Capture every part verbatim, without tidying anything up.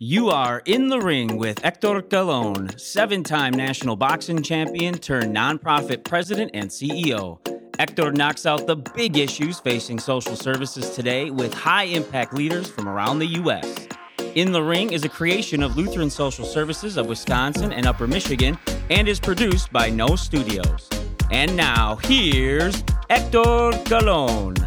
You are in the ring with Hector Galon, seven-time national boxing champion turned nonprofit president and C E O. Hector knocks out the big issues facing social services today with high-impact leaders from around the U S In the Ring is a creation of Lutheran Social Services of Wisconsin and Upper Michigan and is produced by No Studios. And now, here's Hector Galon.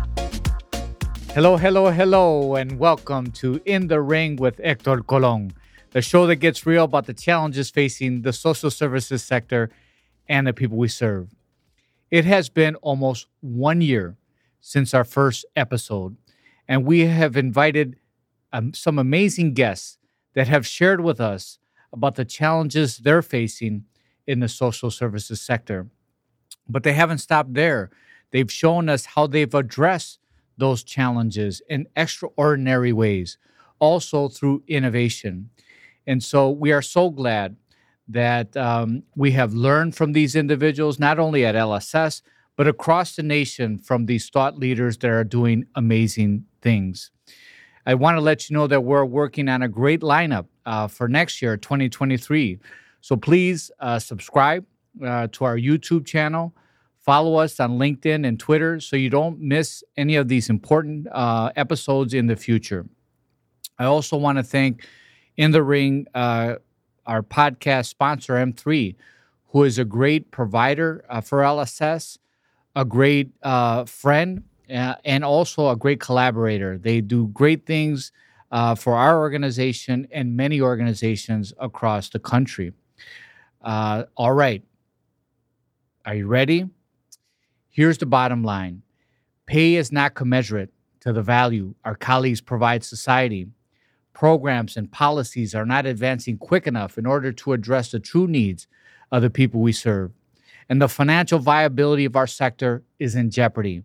Hello, hello, hello, and welcome to In the Ring with Héctor Colón, the show that gets real about the challenges facing the social services sector and the people we serve. It has been almost one year since our first episode, and we have invited um, some amazing guests that have shared with us about the challenges they're facing in the social services sector. But they haven't stopped there. They've shown us how they've addressed those challenges in extraordinary ways, also through innovation. And so we are so glad that um, we have learned from these individuals, not only at L S S, but across the nation from these thought leaders that are doing amazing things. I want to let you know that we're working on a great lineup uh, for next year, twenty twenty-three. So please uh, subscribe uh, to our YouTube channel. Follow us on LinkedIn and Twitter so you don't miss any of these important uh, episodes in the future. I also want to thank In the Ring, uh, our podcast sponsor, M three, who is a great provider uh, for L S S, a great uh, friend, uh, and also a great collaborator. They do great things uh, for our organization and many organizations across the country. Uh, all right. Are you ready? Here's the bottom line. Pay is not commensurate to the value our colleagues provide society. Programs and policies are not advancing quick enough in order to address the true needs of the people we serve. And the financial viability of our sector is in jeopardy.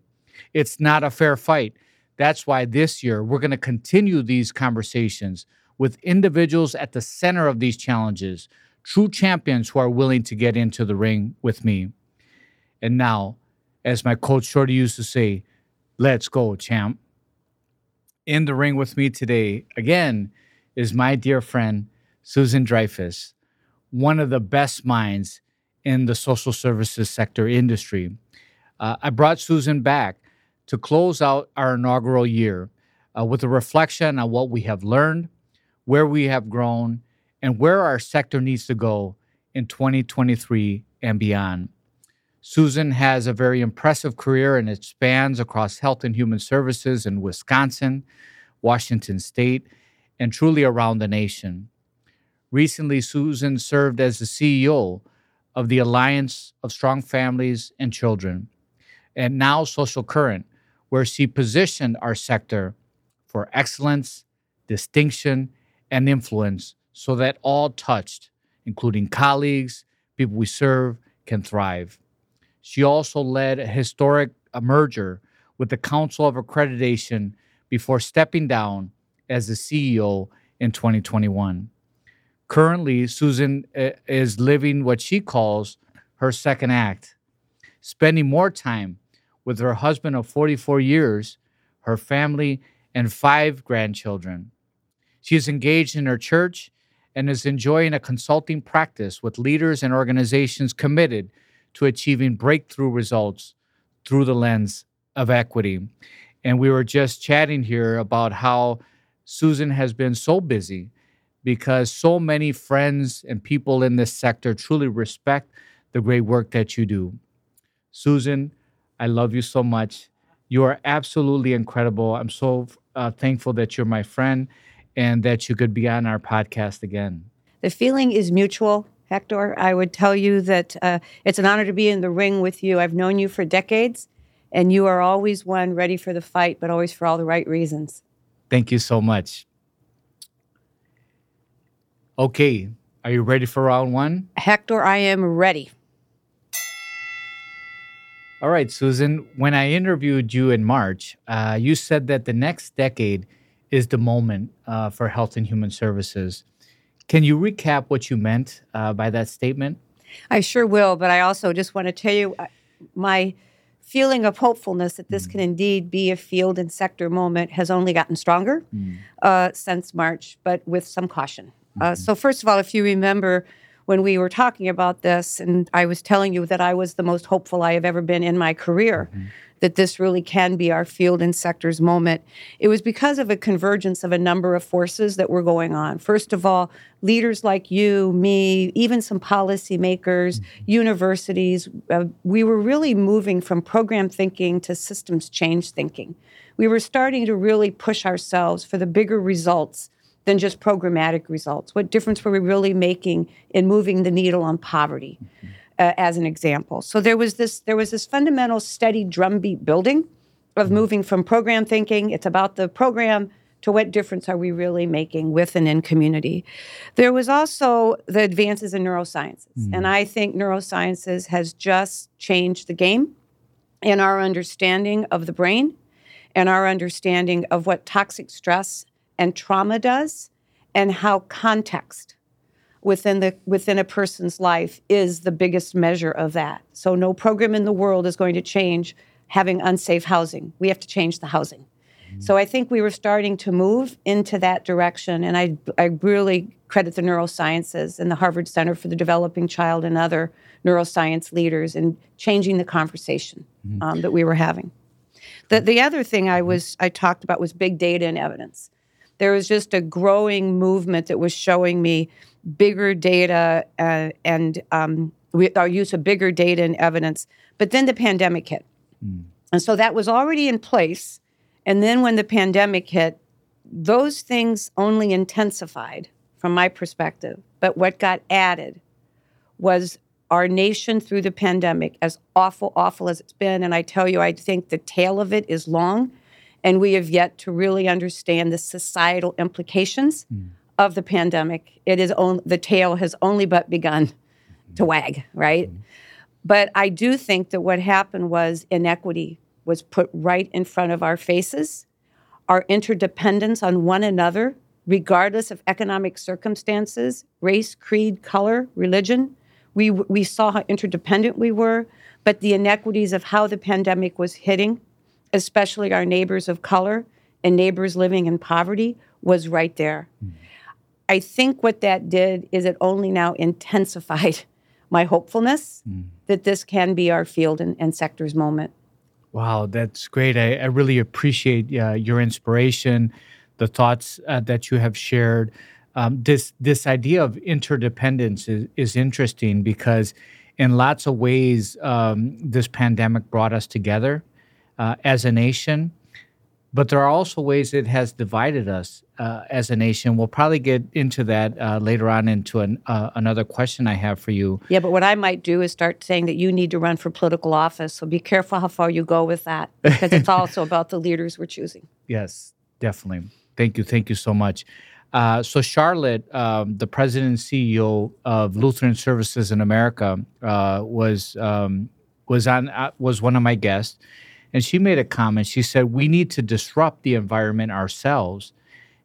It's not a fair fight. That's why this year we're going to continue these conversations with individuals at the center of these challenges, true champions who are willing to get into the ring with me. And now, as my coach Shorty used to say, let's go, champ. In the ring with me today, again, is my dear friend, Susan Dreyfus, one of the best minds in the social services sector industry. Uh, I brought Susan back to close out our inaugural year uh, with a reflection on what we have learned, where we have grown, and where our sector needs to go in twenty twenty-three and beyond. Susan has a very impressive career, and it spans across health and human services in Wisconsin, Washington State, and truly around the nation. Recently, Susan served as the C E O of the Alliance of Strong Families and Children, and now Social Current, where she positioned our sector for excellence, distinction, and influence so that all touched, including colleagues, people we serve, can thrive. She also led a historic merger with the Council of Accreditation before stepping down as the C E O in twenty twenty-one. Currently, Susan is living what she calls her second act, spending more time with her husband of forty-four years, her family, and five grandchildren. She is engaged in her church and is enjoying a consulting practice with leaders and organizations committed to achieving breakthrough results through the lens of equity. And we were just chatting here about how Susan has been so busy because so many friends and people in this sector truly respect the great work that you do. Susan, I love you so much. You are absolutely incredible. I'm so uh, thankful that you're my friend and that you could be on our podcast again. The feeling is mutual. Hector, I would tell you that uh, it's an honor to be in the ring with you. I've known you for decades, and you are always one ready for the fight, but always for all the right reasons. Thank you so much. Okay, are you ready for round one? Hector, I am ready. All right, Susan, when I interviewed you in March, uh, you said that the next decade is the moment uh, for health and human services. Can you recap what you meant uh, by that statement? I sure will, but I also just want to tell you uh, my feeling of hopefulness that this can indeed be a field and sector moment has only gotten stronger mm. uh, since March, but with some caution. Mm-hmm. Uh, so first of all, if you remember when we were talking about this, and I was telling you that I was the most hopeful I have ever been in my career, mm-hmm. that this really can be our field and sectors moment, it was because of a convergence of a number of forces that were going on. First of all, leaders like you, me, even some policymakers, mm-hmm. universities, uh, we were really moving from program thinking to systems change thinking. We were starting to really push ourselves for the bigger results than just programmatic results. What difference were we really making in moving the needle on poverty, uh, as an example? So there was this there was this fundamental steady drumbeat building of moving from program thinking, it's about the program, to what difference are we really making with and in community. There was also the advances in neurosciences. Mm-hmm. And I think neurosciences has just changed the game in our understanding of the brain and our understanding of what toxic stress and trauma does, and how context within the within a person's life is the biggest measure of that. So no program in the world is going to change having unsafe housing. We have to change the housing. Mm-hmm. So I think we were starting to move into that direction, and I, I really credit the neurosciences and the Harvard Center for the Developing Child and other neuroscience leaders in changing the conversation mm-hmm. um, that we were having. The, the other thing I was I talked about was big data and evidence. There was just a growing movement that was showing me bigger data uh, and um, we, our use of bigger data and evidence. But then the pandemic hit. Mm. And so that was already in place. And then when the pandemic hit, those things only intensified from my perspective. But what got added was our nation through the pandemic, as awful, awful as it's been. And I tell you, I think the tail of it is long. And we have yet to really understand the societal implications mm. of the pandemic. It is on, the tail has only but begun to wag, right? Mm. But I do think that what happened was inequity was put right in front of our faces. Our interdependence on one another, regardless of economic circumstances, race, creed, color, religion. We, we saw how interdependent we were, but the inequities of how the pandemic was hitting especially our neighbors of color and neighbors living in poverty, was right there. Mm. I think what that did is it only now intensified my hopefulness mm. that this can be our field and, and sectors moment. Wow, that's great. I, I really appreciate uh, your inspiration, the thoughts uh, that you have shared. Um, this, this idea of interdependence is, is interesting because in lots of ways, um, this pandemic brought us together. Uh, as a nation, but there are also ways it has divided us uh, as a nation. We'll probably get into that uh, later on into an, uh, another question I have for you. Yeah, but what I might do is start saying that you need to run for political office, so be careful how far you go with that, because it's also about the leaders we're choosing. Yes, definitely. Thank you. Thank you so much. Uh, so Charlotte, um, the president and C E O of Lutheran Services in America, uh, was um, was on uh, was one of my guests. And she made a comment. She said, we need to disrupt the environment ourselves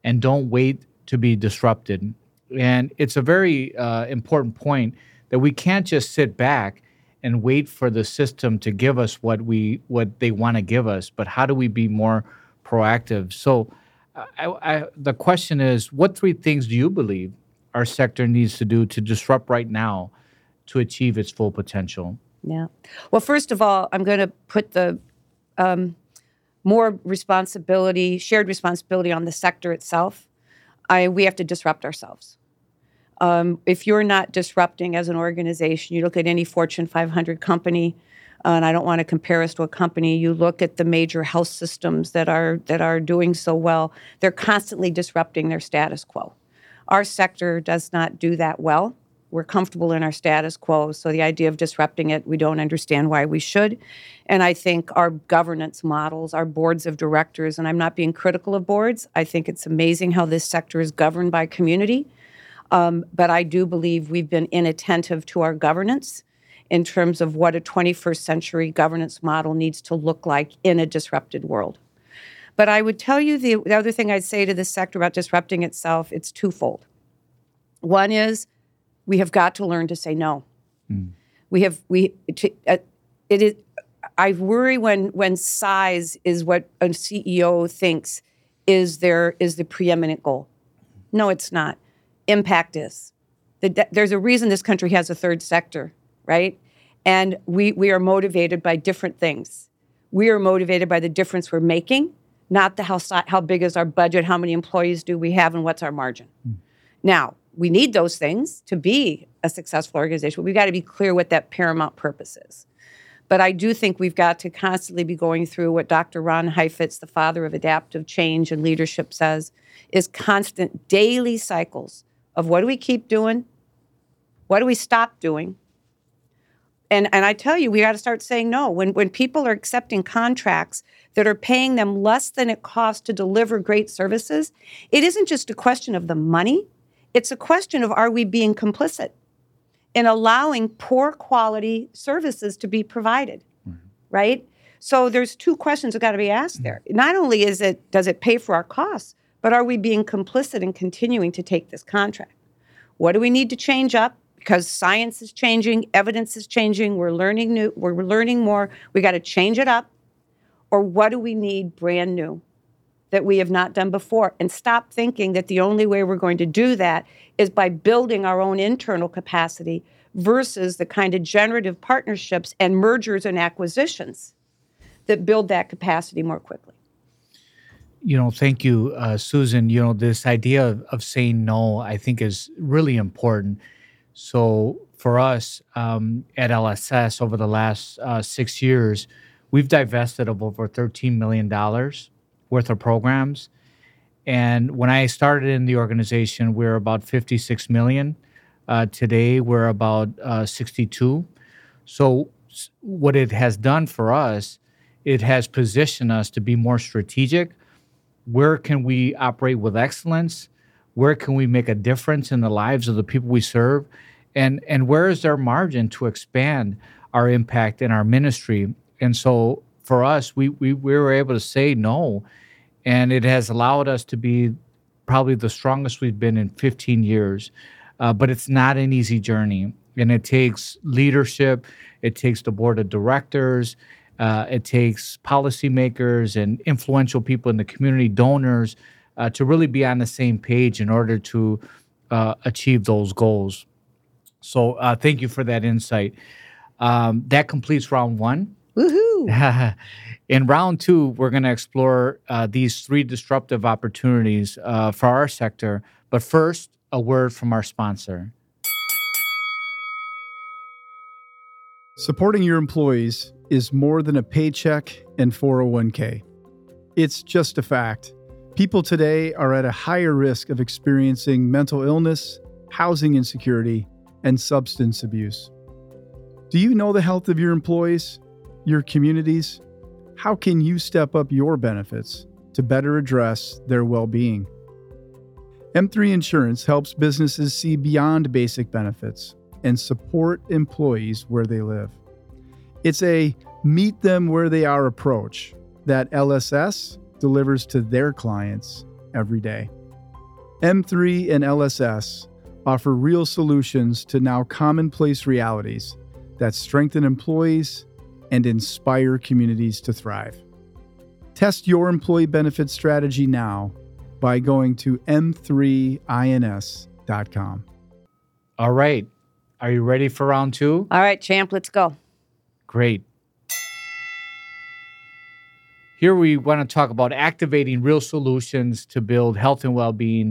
and don't wait to be disrupted. And it's a very uh, important point that we can't just sit back and wait for the system to give us what we what they want to give us, but how do we be more proactive? So I, I, the question is, what three things do you believe our sector needs to do to disrupt right now to achieve its full potential? Yeah. Well, first of all, I'm going to put the Um, more responsibility, shared responsibility on the sector itself. I, we have to disrupt ourselves. Um, if you're not disrupting as an organization, you look at any Fortune five hundred company, uh, and I don't want to compare us to a company, you look at the major health systems that are that are doing so well, they're constantly disrupting their status quo. Our sector does not do that well. We're comfortable in our status quo, so the idea of disrupting it, we don't understand why we should. And I think our governance models, our boards of directors, and I'm not being critical of boards, I think it's amazing how this sector is governed by community. Um, but I do believe we've been inattentive to our governance in terms of what a twenty-first century governance model needs to look like in a disrupted world. But I would tell you the, the other thing I'd say to this sector about disrupting itself, it's twofold. One is, we have got to learn to say no. Mm. We have we. To, uh, it is. I worry when when size is what a C E O thinks is their is the preeminent goal. No, it's not. Impact is. The de- there's a reason this country has a third sector, right? And we we are motivated by different things. We are motivated by the difference we're making, not the how how big is our budget, how many employees do we have, and what's our margin. Mm. Now, we need those things to be a successful organization. We've got to be clear what that paramount purpose is. But I do think we've got to constantly be going through what Doctor Ron Heifetz, the father of adaptive change and leadership, says is constant daily cycles of what do we keep doing? What do we stop doing? And and I tell you, we got to start saying no. When when people are accepting contracts that are paying them less than it costs to deliver great services, it isn't just a question of the money. It's a question of, are we being complicit in allowing poor quality services to be provided, mm-hmm. right? So there's two questions that got to be asked there. Not only is it, does it pay for our costs, but are we being complicit in continuing to take this contract? What do we need to change up? Because science is changing, evidence is changing, we're learning new, we're learning more, we got to change it up. Or what do we need brand new that we have not done before? And stop thinking that the only way we're going to do that is by building our own internal capacity versus the kind of generative partnerships and mergers and acquisitions that build that capacity more quickly. You know, thank you, uh, Susan. You know, this idea of, of saying no, I think is really important. So for us um, at L S S over the last uh, six years, we've divested of over thirteen million dollars worth of programs. And when I started in the organization, we were about fifty-six million. Uh, today, we're about uh, sixty-two. So what it has done for us, it has positioned us to be more strategic. Where can we operate with excellence? Where can we make a difference in the lives of the people we serve? And and where is there margin to expand our impact in our ministry? And so for us, we we, we were able to say no. And it has allowed us to be probably the strongest we've been in fifteen years. Uh, but it's not an easy journey. And it takes leadership. It takes the board of directors. Uh, it takes policymakers and influential people in the community, donors, uh, to really be on the same page in order to uh, achieve those goals. So uh, thank you for that insight. Um, that completes round one. Woohoo! In round two, we're going to explore uh, these three disruptive opportunities uh, for our sector. But first, a word from our sponsor. Supporting your employees is more than a paycheck and four oh one k. It's just a fact. People today are at a higher risk of experiencing mental illness, housing insecurity, and substance abuse. Do you know the health of your employees? Your communities? How can you step up your benefits to better address their well-being? M three Insurance helps businesses see beyond basic benefits and support employees where they live. It's a meet them where they are approach that L S S delivers to their clients every day. M three and L S S offer real solutions to now commonplace realities that strengthen employees and inspire communities to thrive. Test your employee benefit strategy now by going to m three ins dot com. All right. Are you ready for round two? All right, champ, let's go. Great. Here we want to talk about activating real solutions to build health and well-being,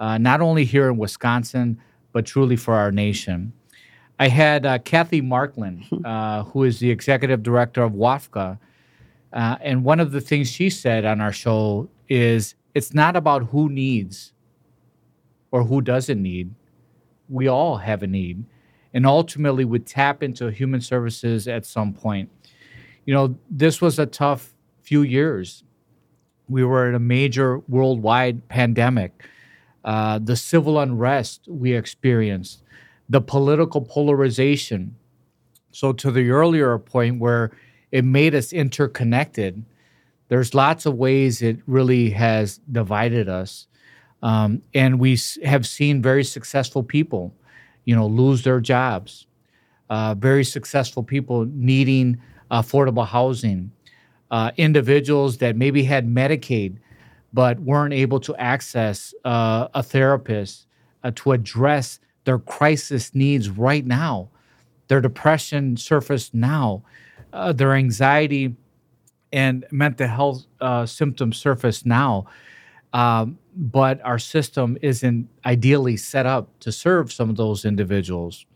uh, not only here in Wisconsin, but truly for our nation. I had uh, Kathy Marklin, uh, who is the executive director of W A F C A, uh, and one of the things she said on our show is, it's not about who needs or who doesn't need. We all have a need. And ultimately, we tap into human services at some point. You know, this was a tough few years. We were in a major worldwide pandemic. Uh, the civil unrest we experienced, the political polarization. So to the earlier point where it made us interconnected, there's lots of ways it really has divided us. Um, and we have seen very successful people, you know, lose their jobs, uh, very successful people needing affordable housing, uh, individuals that maybe had Medicaid but weren't able to access uh, a therapist uh, to address their crisis needs right now. Their depression surfaced now. Uh, their anxiety and mental health uh, symptoms surface now. Um, but our system isn't ideally set up to serve some of those individuals.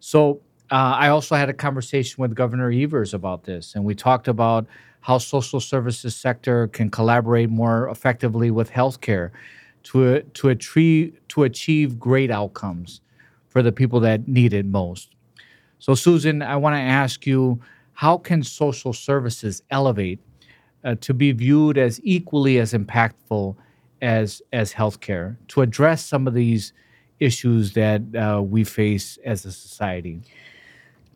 So uh, I also had a conversation with Governor Evers about this, and we talked about how social services sector can collaborate more effectively with healthcare to, to, achieve, to achieve great outcomes for the people that need it most. So Susan, I want to ask you, how can social services elevate uh, to be viewed as equally as impactful as as healthcare to address some of these issues that uh, we face as a society?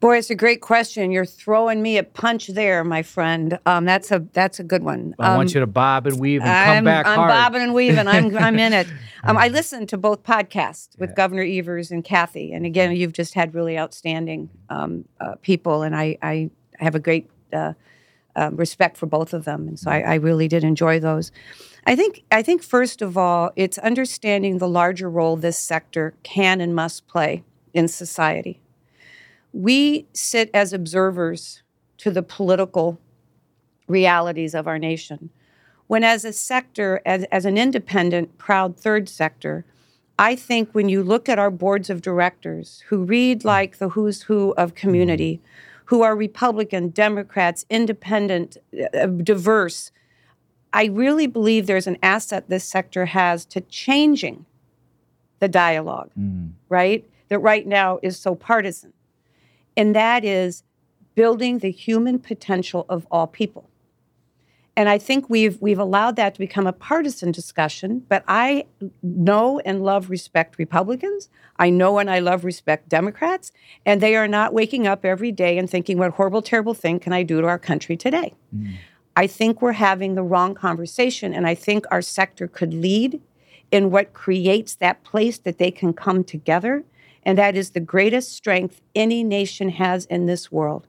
Boy, it's a great question. You're throwing me a punch there, my friend. Um, that's a that's a good one. Um, I want you to bob and weave and come I'm, back I'm hard. I'm bobbing and weaving. I'm I'm in it. Um, I listened to both podcasts with yeah. Governor Evers and Kathy, and again, you've just had really outstanding um, uh, people, and I. I I have a great uh, uh, respect for both of them, and so I, I really did enjoy those. I think, I think first of all, it's understanding the larger role this sector can and must play in society. We sit as observers to the political realities of our nation, when as a sector, as, as an independent, proud third sector, I think when you look at our boards of directors who read like the who's who of community, who are Republican, Democrats, independent, uh, diverse, I really believe there's an asset this sector has to changing the dialogue, mm. right, that right now is so partisan. And that is building the human potential of all people. And I think we've we've allowed that to become a partisan discussion, but I know and love respect Republicans. I know and I love respect Democrats, and they are not waking up every day and thinking, what horrible, terrible thing can I do to our country today? Mm. I think we're having the wrong conversation, and I think our sector could lead in what creates that place that they can come together, and that is the greatest strength any nation has in this world,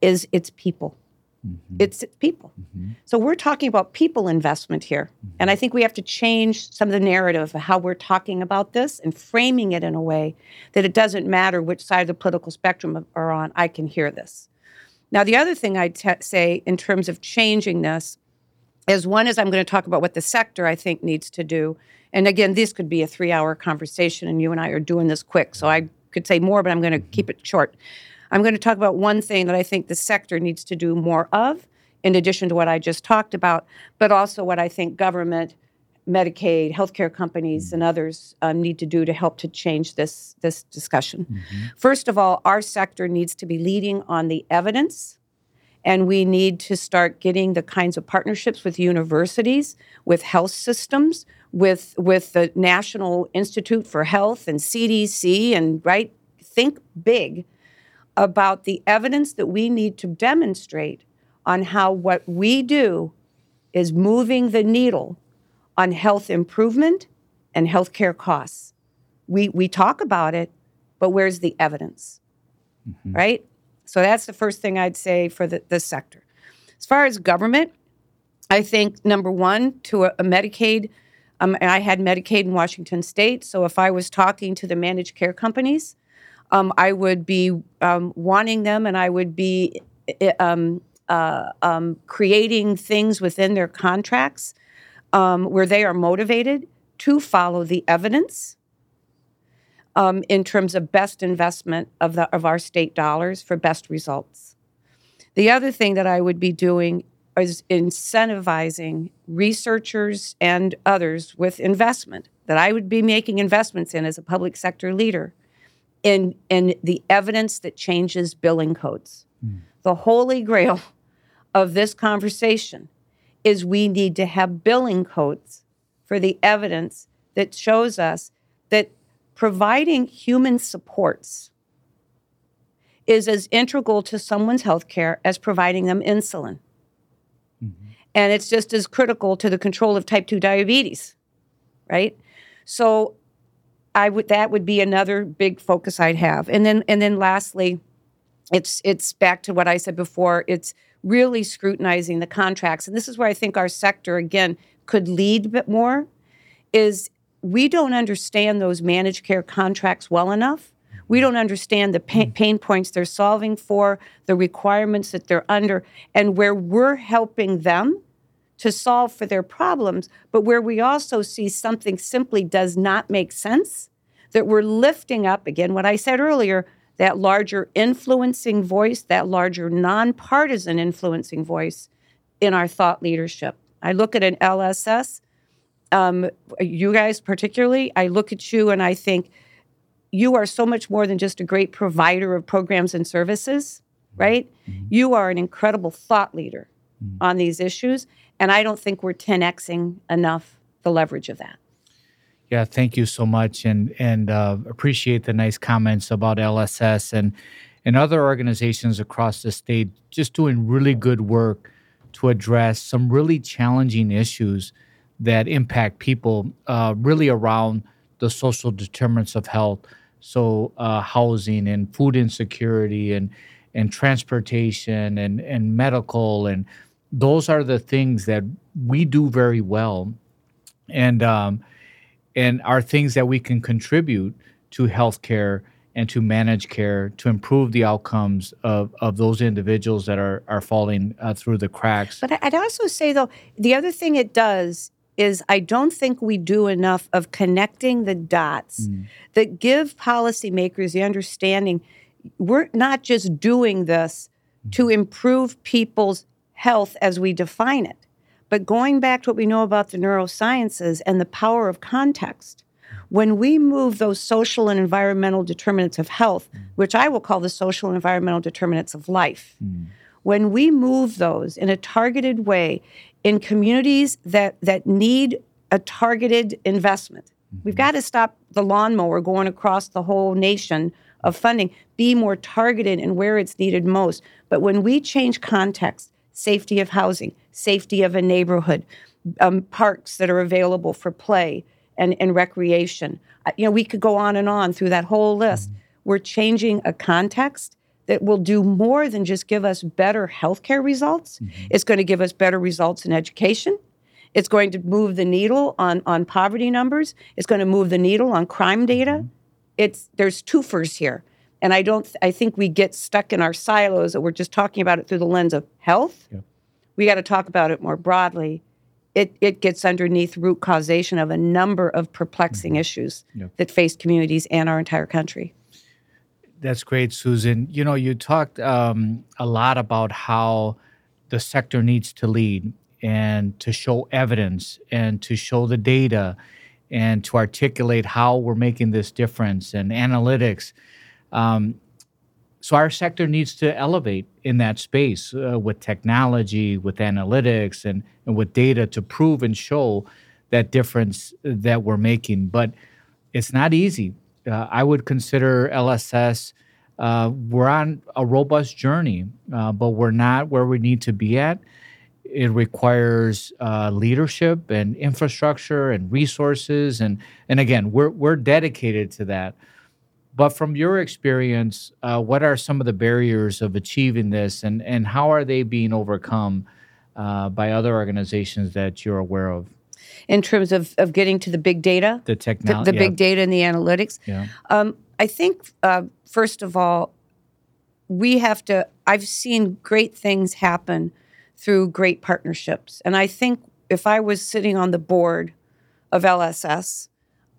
is its people. Mm-hmm. It's people. Mm-hmm. So we're talking about people investment here. Mm-hmm. And I think we have to change some of the narrative of how we're talking about this and framing it in a way that it doesn't matter which side of the political spectrum are on, I can hear this. Now, the other thing I'd t- say in terms of changing this is, one is I'm going to talk about what the sector I think needs to do. And again, this could be a three-hour conversation, and you and I are doing this quick. So I could say more, but I'm going to mm-hmm. keep it short. I'm going to talk about one thing that I think the sector needs to do more of, in addition to what I just talked about, but also what I think government, Medicaid, healthcare companies, and others um, need to do to help to change this, this discussion. Mm-hmm. First of all, our sector needs to be leading on the evidence, and we need to start getting the kinds of partnerships with universities, with health systems, with, with the National Institute for Health and C D C, and right, think big about the evidence that we need to demonstrate on how what we do is moving the needle on health improvement and healthcare costs. We we talk about it, but where's the evidence, mm-hmm. right? So that's the first thing I'd say for the, the sector. As far as government, I think, number one, to a, a Medicaid, um, and I had Medicaid in Washington State, so if I was talking to the managed care companies, Um, I would be um, wanting them, and I would be um, uh, um, creating things within their contracts um, where they are motivated to follow the evidence um, in terms of best investment of the of our state dollars for best results. The other thing that I would be doing is incentivizing researchers and others with investment that I would be making investments in as a public sector leader, in in the evidence that changes billing codes. Mm. The holy grail of this conversation is we need to have billing codes for the evidence that shows us that providing human supports is as integral to someone's health care as providing them insulin. Mm-hmm. And it's just as critical to the control of type two diabetes, right? So I would that would be another big focus I'd have. And then and then lastly, it's it's back to what I said before. It's really scrutinizing the contracts. And this is where I think our sector, again, could lead a bit more, is we don't understand those managed care contracts well enough. We don't understand the pain points they're solving for, the requirements that they're under, and where we're helping them to solve for their problems, but where we also see something simply does not make sense, that we're lifting up, again, what I said earlier, that larger influencing voice, that larger nonpartisan influencing voice in our thought leadership. I look at an L S S, um, you guys particularly, I look at you and I think, you are so much more than just a great provider of programs and services, right? Mm-hmm. You are an incredible thought leader mm-hmm. on these issues, and I don't think we're ten X-ing enough the leverage of that. Yeah, thank you so much, and and uh, appreciate the nice comments about L S S and, and other organizations across the state just doing really good work to address some really challenging issues that impact people uh, really around the social determinants of health, so uh, housing and food insecurity and and transportation and, and medical. And those are the things that we do very well and um, and are things that we can contribute to healthcare and to managed care to improve the outcomes of, of those individuals that are, are falling uh, through the cracks. But I'd also say, though, the other thing it does is I don't think we do enough of connecting the dots mm. that give policymakers the understanding we're not just doing this mm. to improve people's health as we define it, but going back to what we know about the neurosciences and the power of context. When we move those social and environmental determinants of health, mm. which I will call the social and environmental determinants of life, mm. when we move those in a targeted way in communities that, that need a targeted investment. We've got to stop the lawnmower going across the whole nation of funding, be more targeted in where it's needed most. But when we change context, safety of housing, safety of a neighborhood, um, parks that are available for play and, and recreation, you know, we could go on and on through that whole list. We're changing a context that will do more than just give us better healthcare results. Mm-hmm. It's going to give us better results in education. It's going to move the needle on, on poverty numbers. It's going to move the needle on crime data. Mm-hmm. It's there's twofers here. And I don't. I think we get stuck in our silos that we're just talking about it through the lens of health. Yep. We got to talk about it more broadly. It, it gets underneath root causation of a number of perplexing mm-hmm. issues yep. that face communities and our entire country. That's great, Susan. You know, you talked um, a lot about how the sector needs to lead and to show evidence and to show the data and to articulate how we're making this difference and analytics. Um, so our sector needs to elevate in that space uh, with technology, with analytics, and, and with data to prove and show that difference that we're making. But it's not easy. Uh, I would consider L S S, uh, we're on a robust journey, uh, but we're not where we need to be at. It requires uh, leadership and infrastructure and resources. And, and again, we're, we're dedicated to that. But from your experience, uh, what are some of the barriers of achieving this and, and how are they being overcome uh, by other organizations that you're aware of? In terms of, of getting to the big data, the technology, the, the yeah. big data and the analytics. Yeah. Um, I think, uh, first of all, we have to, I've seen great things happen through great partnerships. And I think if I was sitting on the board of L S S,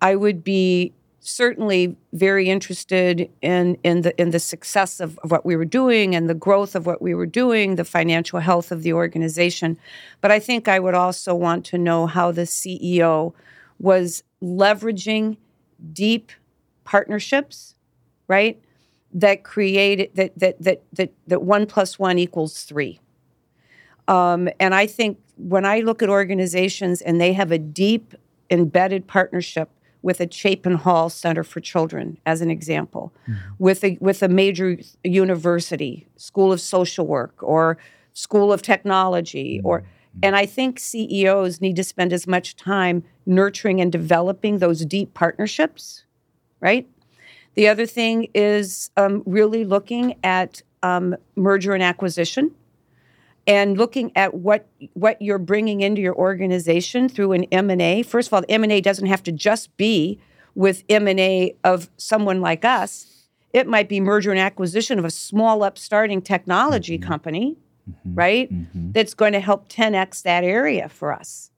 I would be certainly very interested in, in the in the success of, of what we were doing and the growth of what we were doing, the financial health of the organization. But I think I would also want to know how the C E O was leveraging deep partnerships, right? That created that that that that that one plus one equals three. Um, and I think when I look at organizations and they have a deep embedded partnership with a Chapin Hall Center for Children, as an example, mm-hmm. with a with a major university, School of Social Work, or School of Technology, mm-hmm. or and I think C E Os need to spend as much time nurturing and developing those deep partnerships, right? The other thing is um, really looking at um, merger and acquisition, and looking at what what you're bringing into your organization through an M and A. First of all, the M and A doesn't have to just be with M and A of someone like us. It might be merger and acquisition of a small upstarting technology mm-hmm. company, mm-hmm. right? Mm-hmm. That's going to help ten X that area for us.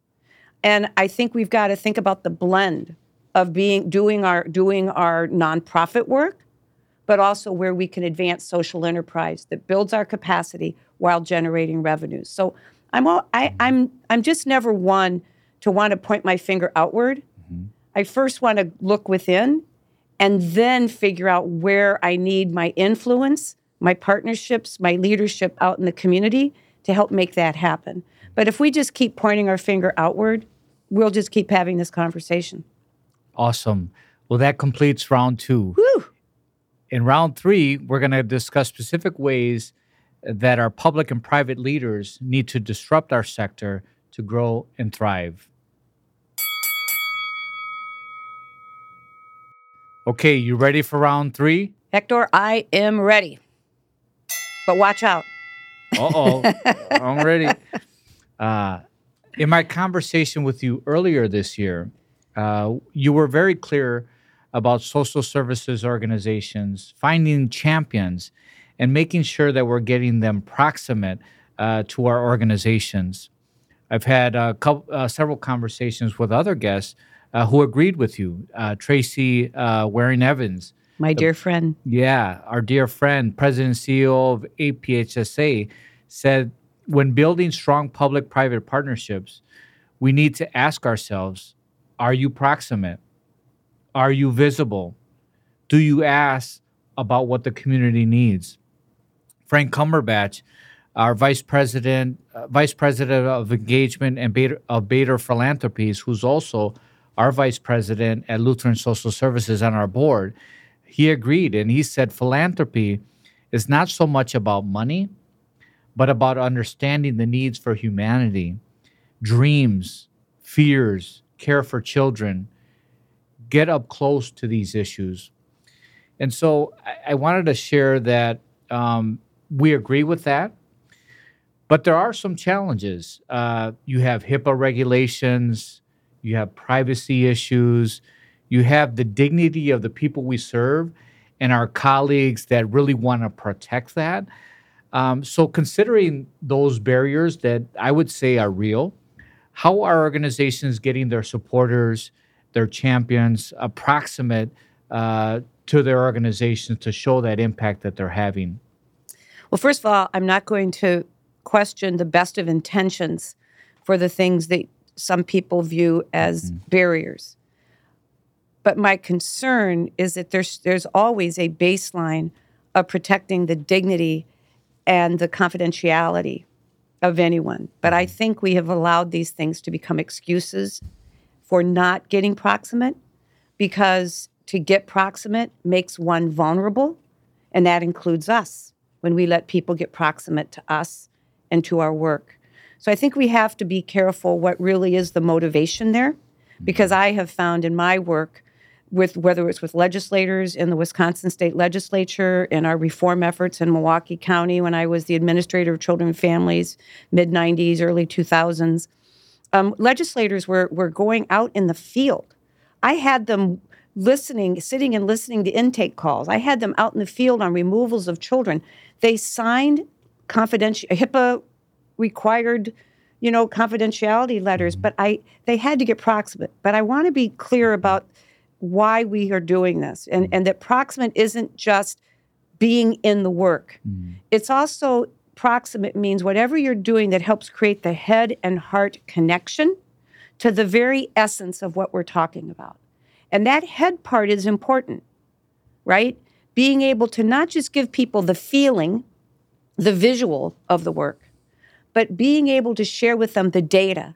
And I think we've got to think about the blend of being doing our doing our nonprofit work, but also where we can advance social enterprise that builds our capacity while generating revenues. So I'm all, I, I'm I'm just never one to want to point my finger outward. Mm-hmm. I first want to look within, and then figure out where I need my influence, my partnerships, my leadership out in the community to help make that happen. But if we just keep pointing our finger outward, we'll just keep having this conversation. Awesome. Well, that completes round two. Woo! In round three, we're going to discuss specific ways that our public and private leaders need to disrupt our sector to grow and thrive. Okay, you ready for round three? Hector, I am ready. But watch out. Uh-oh. I'm ready. Uh, in my conversation with you earlier this year, uh, you were very clear about social services organizations, finding champions, and making sure that we're getting them proximate uh, to our organizations. I've had a couple, uh, several conversations with other guests Uh, who agreed with you, uh, Tracy uh, Waring Evans. My dear the, friend. Yeah, our dear friend, President and C E O of A P H S A, said, when building strong public-private partnerships, we need to ask ourselves, are you proximate? Are you visible? Do you ask about what the community needs? Frank Cumberbatch, our vice president uh, vice president of engagement and Bader, of Bader Philanthropies, who's also our vice president at Lutheran Social Services on our board, he agreed, and he said philanthropy is not so much about money, but about understanding the needs for humanity, dreams, fears, care for children. Get up close to these issues. And so I, I wanted to share that um, we agree with that, but there are some challenges. Uh, you have HIPAA regulations, you have privacy issues, you have the dignity of the people we serve and our colleagues that really want to protect that. Um, so considering those barriers that I would say are real, how are organizations getting their supporters, their champions, approximate uh, to their organizations to show that impact that they're having? Well, first of all, I'm not going to question the best of intentions for the things that some people view as mm-hmm. barriers. But my concern is that there's there's always a baseline of protecting the dignity and the confidentiality of anyone. But I think we have allowed these things to become excuses for not getting proximate, because to get proximate makes one vulnerable, and that includes us when we let people get proximate to us and to our work. So I think we have to be careful what really is the motivation there, because I have found in my work, with whether it's with legislators in the Wisconsin State Legislature, in our reform efforts in Milwaukee County when I was the administrator of Children and Families, mid nineties, early two thousands, um, legislators were, were going out in the field. I had them listening, sitting and listening to intake calls. I had them out in the field on removals of children. They signed confidential HIPAA required, you know, confidentiality letters, but I they had to get proximate. But I want to be clear about why we are doing this, and, and that proximate isn't just being in the work. Mm-hmm. It's also proximate means whatever you're doing that helps create the head and heart connection to the very essence of what we're talking about. And that head part is important, right? Being able to not just give people the feeling, the visual of the work, but being able to share with them the data,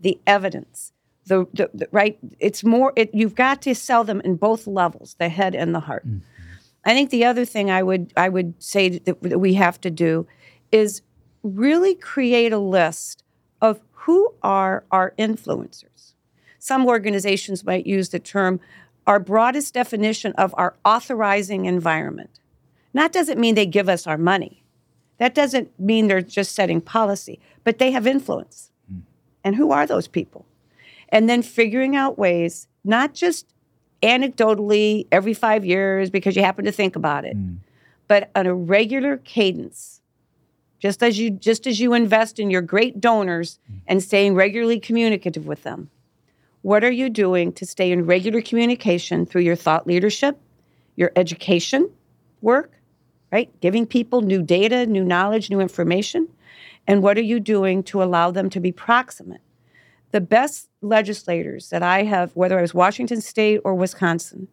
the evidence, the, the, the right. It's more. It, you've got to sell them in both levels, the head and the heart. Mm-hmm. I think the other thing I would I would say that we have to do is really create a list of who are our influencers. Some organizations might use the term, our broadest definition of our authorizing environment. Now, that doesn't mean they give us our money. That doesn't mean they're just setting policy, but they have influence. Mm. And who are those people? And then figuring out ways, not just anecdotally every five years because you happen to think about it, mm. but on a regular cadence, just as you just as you invest in your great donors mm. and staying regularly communicative with them. What are you doing to stay in regular communication through your thought leadership, your education work, right? Giving people new data, new knowledge, new information. And what are you doing to allow them to be proximate? The best legislators that I have, whether I was Washington State or Wisconsin,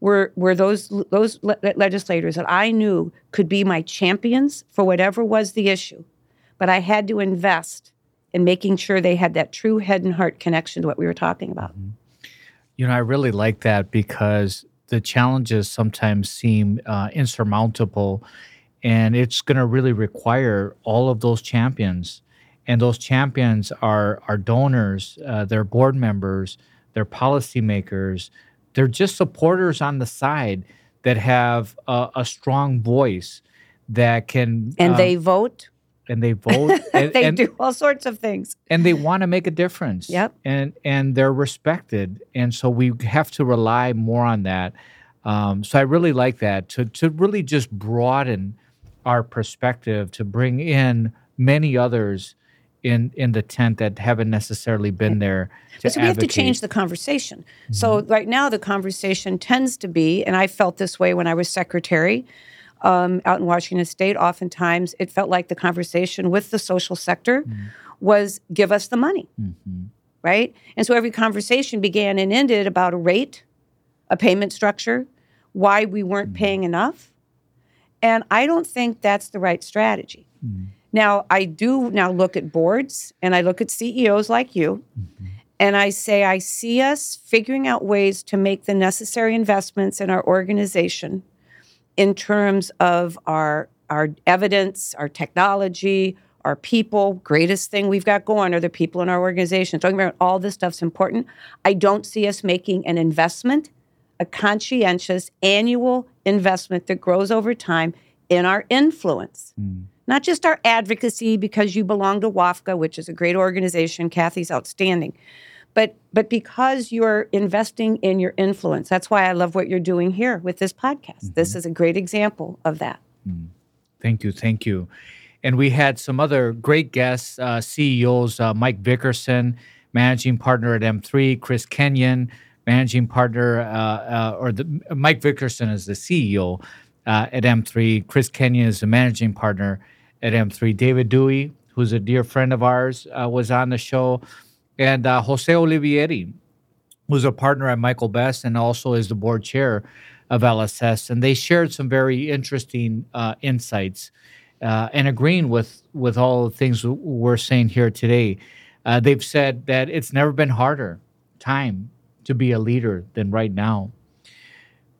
were were those those le- legislators that I knew could be my champions for whatever was the issue. But I had to invest in making sure they had that true head and heart connection to what we were talking about. Mm-hmm. You know, I really like that because the challenges sometimes seem uh, insurmountable, and it's going to really require all of those champions. And those champions are our donors, uh, their board members, their policymakers. They're just supporters on the side that have uh, a strong voice that can— And uh, they vote. And they vote. And, they and, do all sorts of things. And they want to make a difference. Yep. And and they're respected. And so we have to rely more on that. Um, so I really like that, to to really just broaden our perspective, to bring in many others in in the tent that haven't necessarily been there to So we advocate. Have to change the conversation. Mm-hmm. So right now the conversation tends to be, and I felt this way when I was secretary um, out in Washington State, oftentimes it felt like the conversation with the social sector mm-hmm. was give us the money, mm-hmm. right? And so every conversation began and ended about a rate, a payment structure, why we weren't mm-hmm. paying enough. And I don't think that's the right strategy. Mm-hmm. Now, I do now look at boards, and I look at C E Os like you, mm-hmm. and I say I see us figuring out ways to make the necessary investments in our organization in terms of our our evidence, our technology, our people. Greatest thing we've got going are the people in our organization. Talking about all this stuff's important. I don't see us making an investment, a conscientious annual investment that grows over time in our influence. Mm. Not just our advocacy because you belong to W A F C A, which is a great organization. Kathy's outstanding. But but because you're investing in your influence. That's why I love what you're doing here with this podcast. Mm-hmm. This is a great example of that. Mm. Thank you. Thank you. And we had some other great guests, uh, C E Os, uh, Mike Vickerson, managing partner at M three, Chris Kenyon, managing partner, uh, uh, or the, Mike Vickerson is the C E O uh, at M three. Chris Kenyon is the managing partner at M three. David Dewey, who's a dear friend of ours, uh, was on the show. And uh, Jose Olivieri, who's a partner at Michael Best and also is the board chair of L S S. And they shared some very interesting uh, insights uh, and agreeing with, with all the things we're saying here today. Uh, they've said that it's never been harder time to be a leader than right now.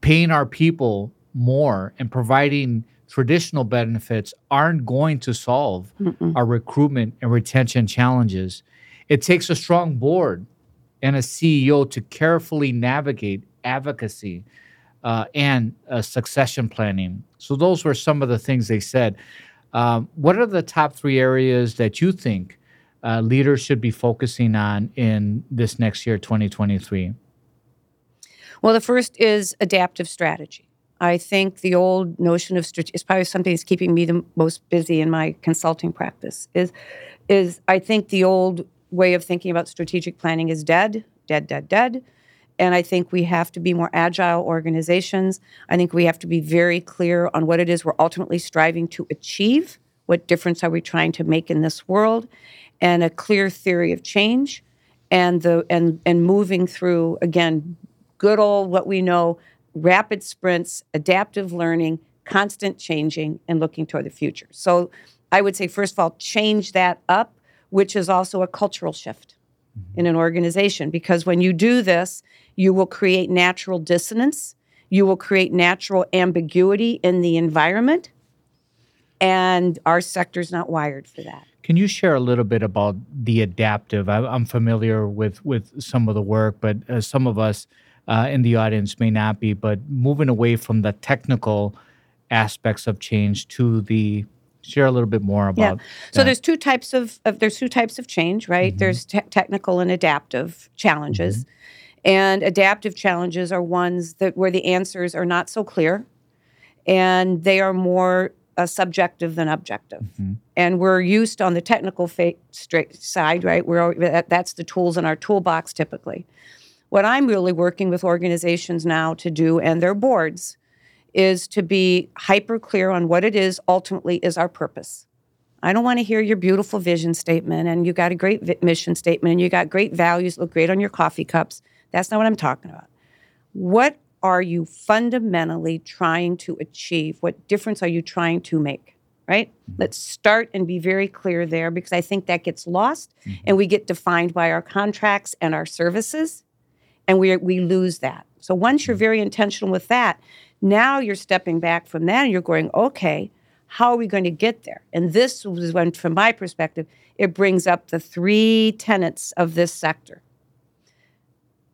Paying our people more and providing traditional benefits aren't going to solve Mm-mm. our recruitment and retention challenges. It takes a strong board and a C E O to carefully navigate advocacy uh, and uh, succession planning. So those were some of the things they said. Um, what are the top three areas that you think uh, leaders should be focusing on in this next year, twenty twenty-three? Well, the first is adaptive strategy. I think the old notion of strategy is probably something that's keeping me the most busy in my consulting practice. Is, is I think the old way of thinking about strategic planning is dead, dead, dead, dead. And I think we have to be more agile organizations. I think we have to be very clear on what it is we're ultimately striving to achieve. What difference are we trying to make in this world? And a clear theory of change, and the and and moving through, again, good old what we know. Rapid sprints, adaptive learning, constant changing, and looking toward the future. So I would say, first of all, change that up, which is also a cultural shift mm-hmm. in an organization. Because when you do this, you will create natural dissonance. You will create natural ambiguity in the environment. And our sector's not wired for that. Can you share a little bit about the adaptive? I, I'm familiar with, with some of the work, but uh, some of us, Uh, in the audience may not be, but moving away from the technical aspects of change to the share a little bit more about. Yeah. So that. there's two types of, of there's two types of change, right? Mm-hmm. There's te- technical and adaptive challenges, mm-hmm. and adaptive challenges are ones that where the answers are not so clear, and they are more uh, subjective than objective. Mm-hmm. And we're used on the technical fa- straight side, right? We're that, that's the tools in our toolbox typically. What I'm really working with organizations now to do and their boards is to be hyper clear on what it is ultimately is our purpose. I don't want to hear your beautiful vision statement and you got a great vi- mission statement and you got great values, look great on your coffee cups. That's not what I'm talking about. What are you fundamentally trying to achieve? What difference are you trying to make, right? Let's start and be very clear there because I think that gets lost mm-hmm. and we get defined by our contracts and our services and we we lose that. So once you're very intentional with that, now you're stepping back from that and you're going, okay, how are we going to get there? And this was when, from my perspective, it brings up the three tenets of this sector.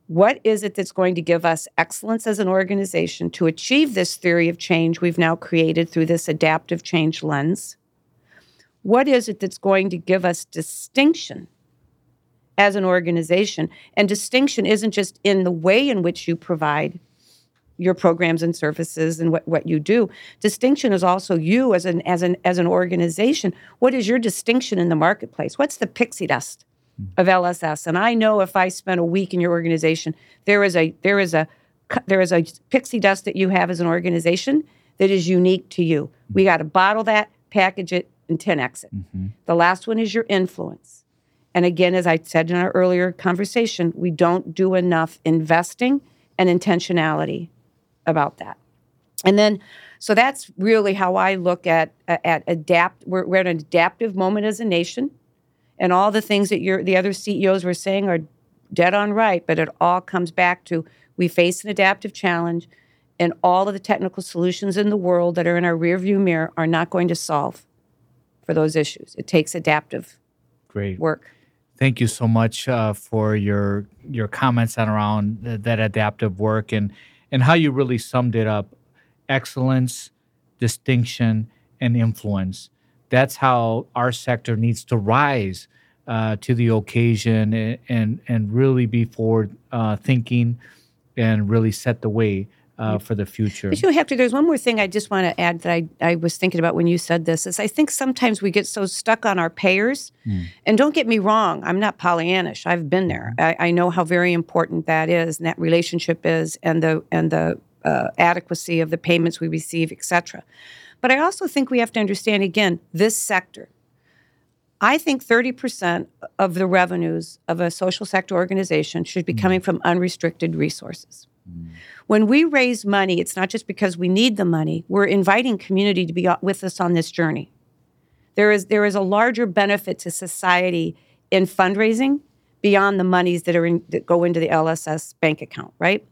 What is it that's going to give us excellence as an organization to achieve this theory of change we've now created through this adaptive change lens? What is it that's going to give us distinction as an organization? And distinction isn't just in the way in which you provide your programs and services and what, what you do. Distinction is also you as an as an as an organization. What is your distinction in the marketplace? What's the pixie dust of L S S? And I know if I spent a week in your organization, there is a there is a there is a pixie dust that you have as an organization that is unique to you. We got to bottle that, package it, and ten X it. Mm-hmm. The last one is your influence. And again, as I said in our earlier conversation, we don't do enough investing and intentionality about that. And then, so that's really how I look at at adapt. We're, we're at an adaptive moment as a nation, and all the things that you're, the other C E Os were saying are dead on right, but it all comes back to we face an adaptive challenge, and all of the technical solutions in the world that are in our rearview mirror are not going to solve for those issues. It takes adaptive Great. work. Thank you so much uh, for your your comments on around th- that adaptive work and And how you really summed it up: excellence, distinction, and influence. That's how our sector needs to rise uh, to the occasion and and, and really be forward uh, thinking and really set the way uh, for the future. But you know, Hector, there's one more thing I just want to add that I, I was thinking about when you said this, is I think sometimes we get so stuck on our payers. Mm. And don't get me wrong, I'm not Pollyannish. I've been there. I, I know how very important that is and that relationship is and the and the uh, adequacy of the payments we receive, et cetera. But I also think we have to understand, again, this sector. I think thirty percent of the revenues of a social sector organization should be mm. coming from unrestricted resources. When we raise money, it's not just because we need the money. We're inviting community to be with us on this journey. There is there is a larger benefit to society in fundraising beyond the monies that are in, that go into the L S S bank account, right?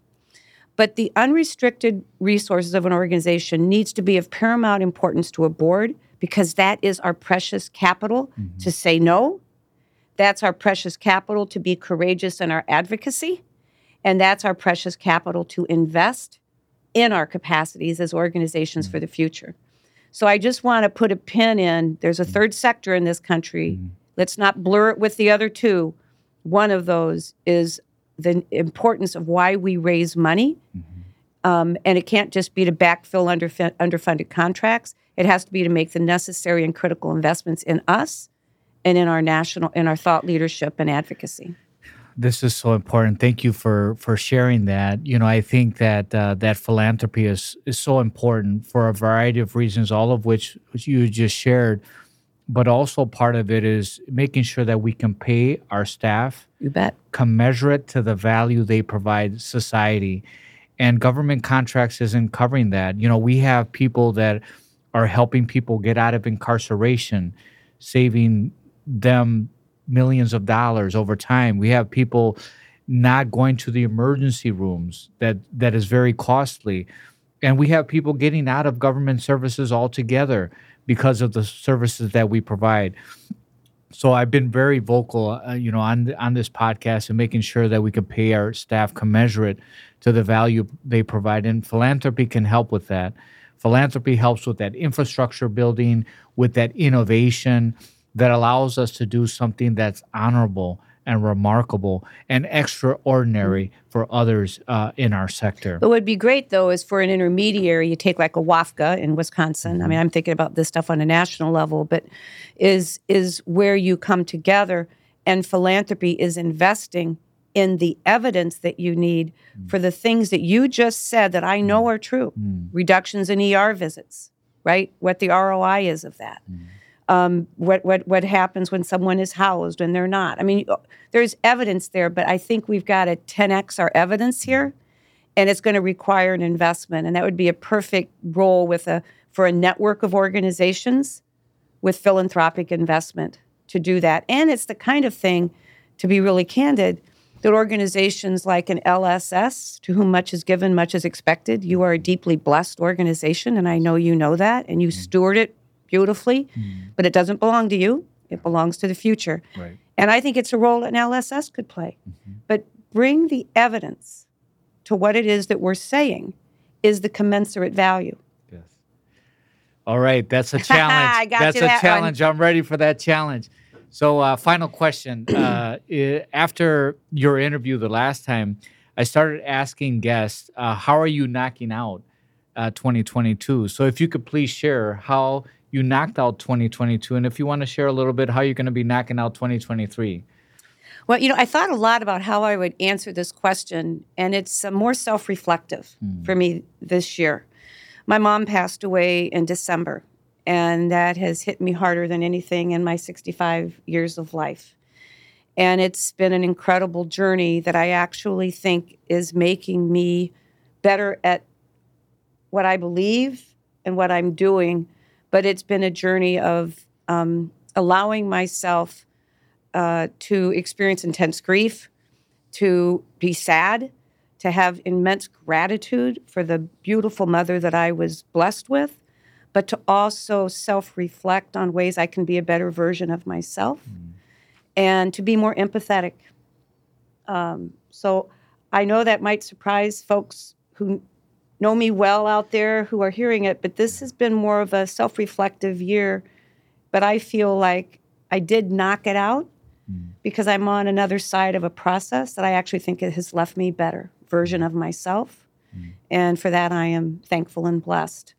But the unrestricted resources of an organization needs to be of paramount importance to a board because that is our precious capital mm-hmm. to say no. That's our precious capital to be courageous in our advocacy. And that's our precious capital to invest in our capacities as organizations mm-hmm. for the future. So I just want to put a pin in, there's a third sector in this country. Mm-hmm. Let's not blur it with the other two. One of those is the importance of why we raise money. Mm-hmm. Um, and it can't just be to backfill underf- underfunded contracts. It has to be to make the necessary and critical investments in us and in our national, in our thought leadership and advocacy. This is so important. Thank you for for sharing that. You know, I think that uh, that philanthropy is is so important for a variety of reasons, all of which you just shared. But also part of it is making sure that we can pay our staff, you bet, commensurate to the value they provide society. And government contracts isn't covering that. You know, we have people that are helping people get out of incarceration, saving them millions of dollars over time. We have people not going to the emergency rooms that, that is very costly. And we have people getting out of government services altogether because of the services that we provide. So I've been very vocal, uh, you know, on on this podcast and making sure that we can pay our staff commensurate to the value they provide. And philanthropy can help with that. Philanthropy helps with that infrastructure building, with that innovation that allows us to do something that's honorable and remarkable and extraordinary for others uh, in our sector. But what would be great, though, is for an intermediary, you take like a WAFCA in Wisconsin. Mm-hmm. I mean, I'm thinking about this stuff on a national level, but is is where you come together and philanthropy is investing in the evidence that you need mm-hmm. for the things that you just said that I know are true. Mm-hmm. Reductions in E R visits, right? What the R O I is of that. Mm-hmm. Um, what what what happens when someone is housed and they're not. I mean, there's evidence there, but I think we've got to ten X our evidence here, and it's going to require an investment. And that would be a perfect role with a for a network of organizations with philanthropic investment to do that. And it's the kind of thing, to be really candid, that organizations like an L S S, to whom much is given, much is expected. You are a deeply blessed organization, and I know you know that, and you steward it beautifully, mm. but it doesn't belong to you. It belongs to the future. Right. And I think it's a role an L S S could play. Mm-hmm. But bring the evidence to what it is that we're saying is the commensurate value. Yes. All right. That's a challenge. I got that's you a that challenge. One. I'm ready for that challenge. So uh, final question. uh, after your interview the last time, I started asking guests, uh, how are you knocking out uh, twenty twenty-two? So if you could please share how you knocked out twenty twenty-two, and if you want to share a little bit how you're going to be knocking out twenty twenty-three. Well, you know, I thought a lot about how I would answer this question, and it's more self-reflective mm. for me this year. My mom passed away in December, and that has hit me harder than anything in my sixty-five years of life. And it's been an incredible journey that I actually think is making me better at what I believe and what I'm doing. But it's been a journey of um, allowing myself uh, to experience intense grief, to be sad, to have immense gratitude for the beautiful mother that I was blessed with, but to also self-reflect on ways I can be a better version of myself mm. and to be more empathetic. Um, so I know that might surprise folks who know me well out there who are hearing it, but this has been more of a self-reflective year. But I feel like I did knock it out mm. because I'm on another side of a process that I actually think it has left me a better version of myself. Mm. And for that, I am thankful and blessed.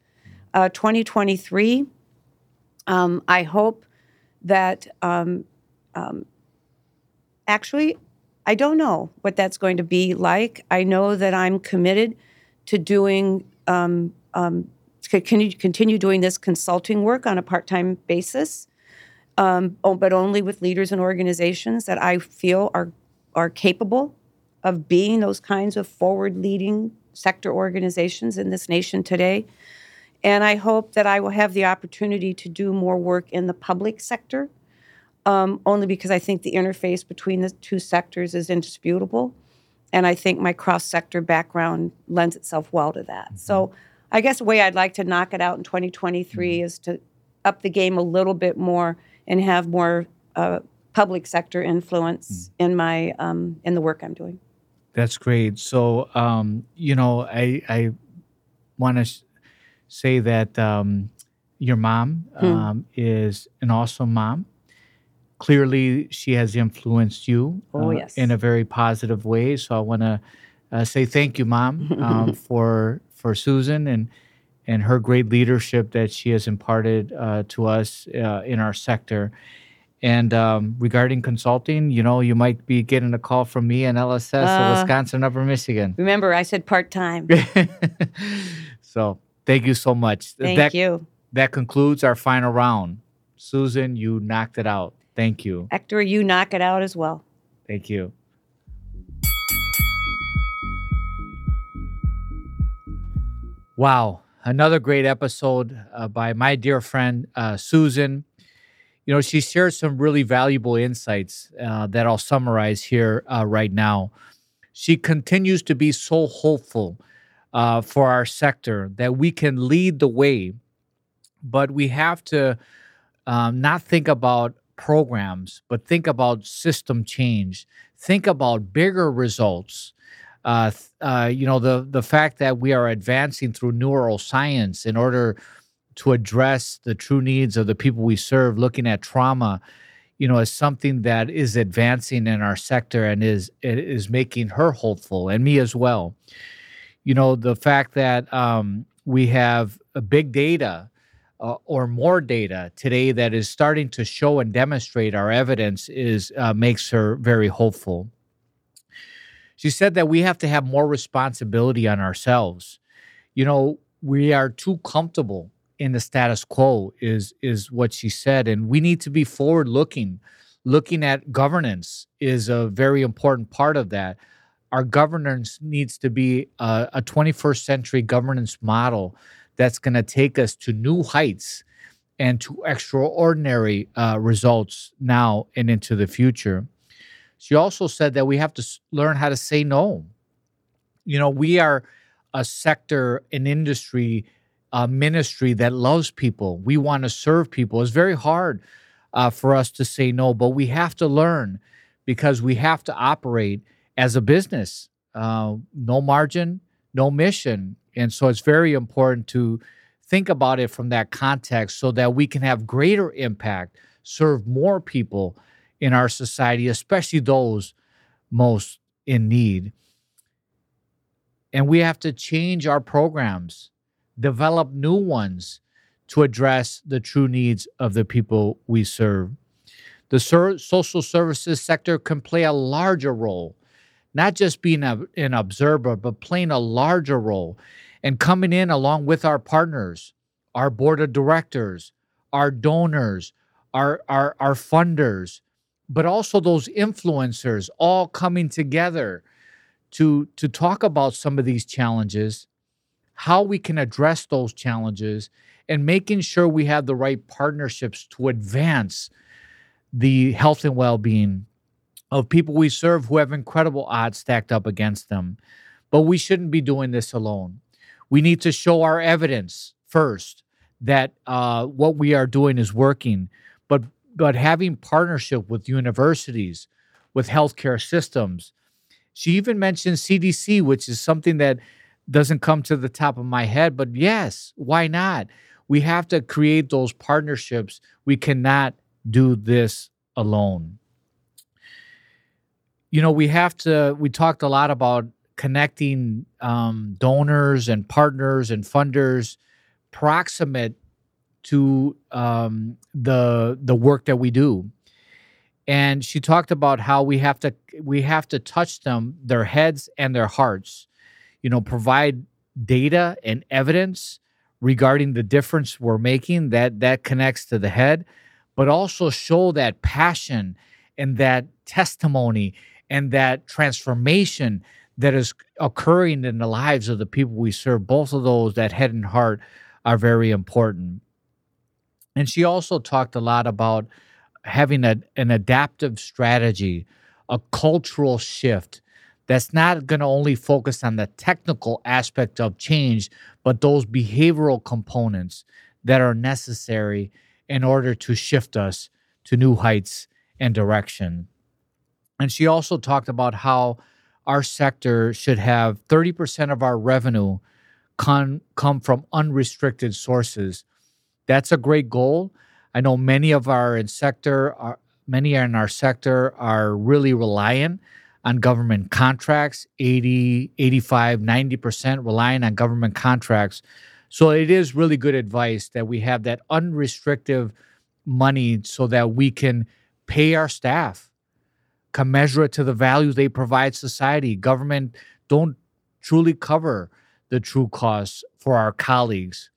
Uh, twenty twenty-three, um, I hope that um, um, actually, I don't know what that's going to be like. I know that I'm committed to doing, um, um, can you continue doing this consulting work on a part-time basis, um, but only with leaders and organizations that I feel are are capable of being those kinds of forward-leading sector organizations in this nation today. And I hope that I will have the opportunity to do more work in the public sector, um, only because I think the interface between the two sectors is indisputable. And I think my cross-sector background lends itself well to that. Mm-hmm. So I guess the way I'd like to knock it out in twenty twenty-three mm-hmm. is to up the game a little bit more and have more uh, public sector influence mm-hmm. in my um, in the work I'm doing. That's great. So, um, you know, I, I want to sh- say that um, your mom mm-hmm. um, is an awesome mom. Clearly, she has influenced you oh, uh, yes. in a very positive way. So I want to uh, say thank you, Mom, um, for for Susan and and her great leadership that she has imparted uh, to us uh, in our sector. And um, regarding consulting, you know, you might be getting a call from me and L S S uh, of Wisconsin and Upper Michigan. Remember, I said part-time. So thank you so much. Thank that, you. That concludes our final round. Susan, you knocked it out. Thank you. Hector, you knock it out as well. Thank you. Wow. Another great episode uh, by my dear friend, uh, Susan. You know, she shared some really valuable insights uh, that I'll summarize here uh, right now. She continues to be so hopeful uh, for our sector that we can lead the way, but we have to um, not think about programs, but think about system change. Think about bigger results. uh, uh, you know, the the fact that we are advancing through neuroscience in order to address the true needs of the people we serve, looking at trauma, you know, is something that is advancing in our sector and is is making her hopeful, and me as well. You know, the fact that um, we have big data uh, or more data today that is starting to show and demonstrate our evidence is uh, makes her very hopeful. She said that we have to have more responsibility on ourselves. You know, we are too comfortable in the status quo is is what she said. And we need to be forward-looking. Looking at governance is a very important part of that. Our governance needs to be a, a twenty-first century governance model that's going to take us to new heights and to extraordinary uh, results now and into the future. She also said that we have to learn how to say no. You know, we are a sector, an industry, a ministry that loves people. We want to serve people. It's very hard uh, for us to say no, but we have to learn because we have to operate as a business. Uh, no margin, no mission. And so it's very important to think about it from that context so that we can have greater impact, serve more people in our society, especially those most in need. And we have to change our programs, develop new ones to address the true needs of the people we serve. The ser- social services sector can play a larger role, not just being a, an observer, but playing a larger role and coming in along with our partners, our board of directors, our donors, our, our, our funders, but also those influencers all coming together to, to talk about some of these challenges, how we can address those challenges, and making sure we have the right partnerships to advance the health and well-being of people we serve who have incredible odds stacked up against them. But we shouldn't be doing this alone. We need to show our evidence first that uh, what we are doing is working, but but having partnership with universities, with healthcare systems. She even mentioned C D C, which is something that doesn't come to the top of my head, but yes, why not? We have to create those partnerships. We cannot do this alone. You know, we have to, we talked a lot about connecting um, donors and partners and funders proximate to um, the the work that we do. And she talked about how we have to we have to touch them, their heads and their hearts, you know, provide data and evidence regarding the difference we're making that that connects to the head, but also show that passion and that testimony and that transformation that is occurring in the lives of the people we serve. Both of those, that head and heart, are very important. And she also talked a lot about having a, an adaptive strategy, a cultural shift that's not going to only focus on the technical aspect of change, but those behavioral components that are necessary in order to shift us to new heights and direction. And she also talked about how our sector should have thirty percent of our revenue con- come from unrestricted sources. That's a great goal. I know many of our in sector, are, many in our sector are really reliant on government contracts, eighty, eighty-five, ninety percent relying on government contracts. So it is really good advice that we have that unrestricted money so that we can pay our staff commensurate to the value they provide society. Government don't truly cover the true costs for our colleagues.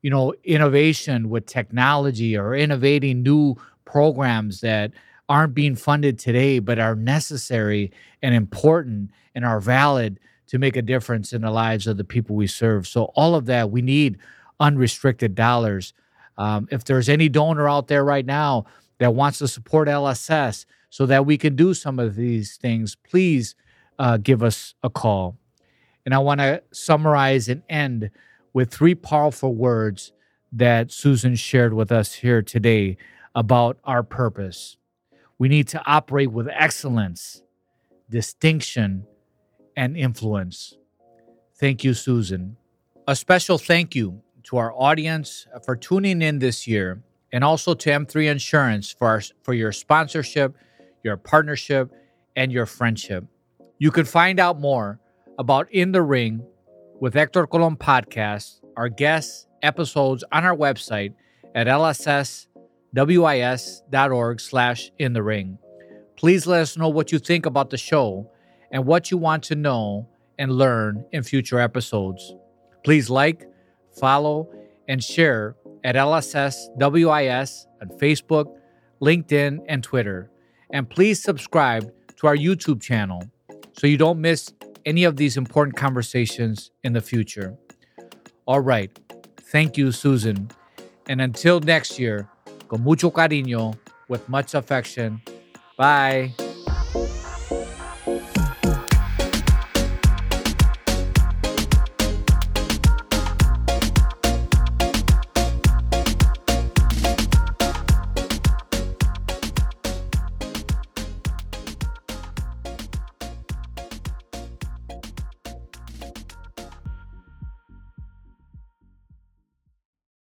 You know, innovation with technology or innovating new programs that aren't being funded today but are necessary and important and are valid to make a difference in the lives of the people we serve. So all of that, we need unrestricted dollars. Um, if there's any donor out there right now that wants to support L S S so that we can do some of these things, please uh, give us a call. And I want to summarize and end with three powerful words that Susan shared with us here today about our purpose. We need to operate with excellence, distinction, and influence. Thank you, Susan. A special thank you to our audience for tuning in this year, and also to M three Insurance for our, for your sponsorship, your partnership, and your friendship. You can find out more about In the Ring with Héctor Colón podcast, our guests, episodes on our website at lsswis.org slash in the ring. Please let us know what you think about the show and what you want to know and learn in future episodes. Please like, follow, and share at L S S W I S on Facebook, LinkedIn, and Twitter. And please subscribe to our YouTube channel so you don't miss any of these important conversations in the future. All right. Thank you, Susan. And until next year, con mucho cariño, with much affection. Bye.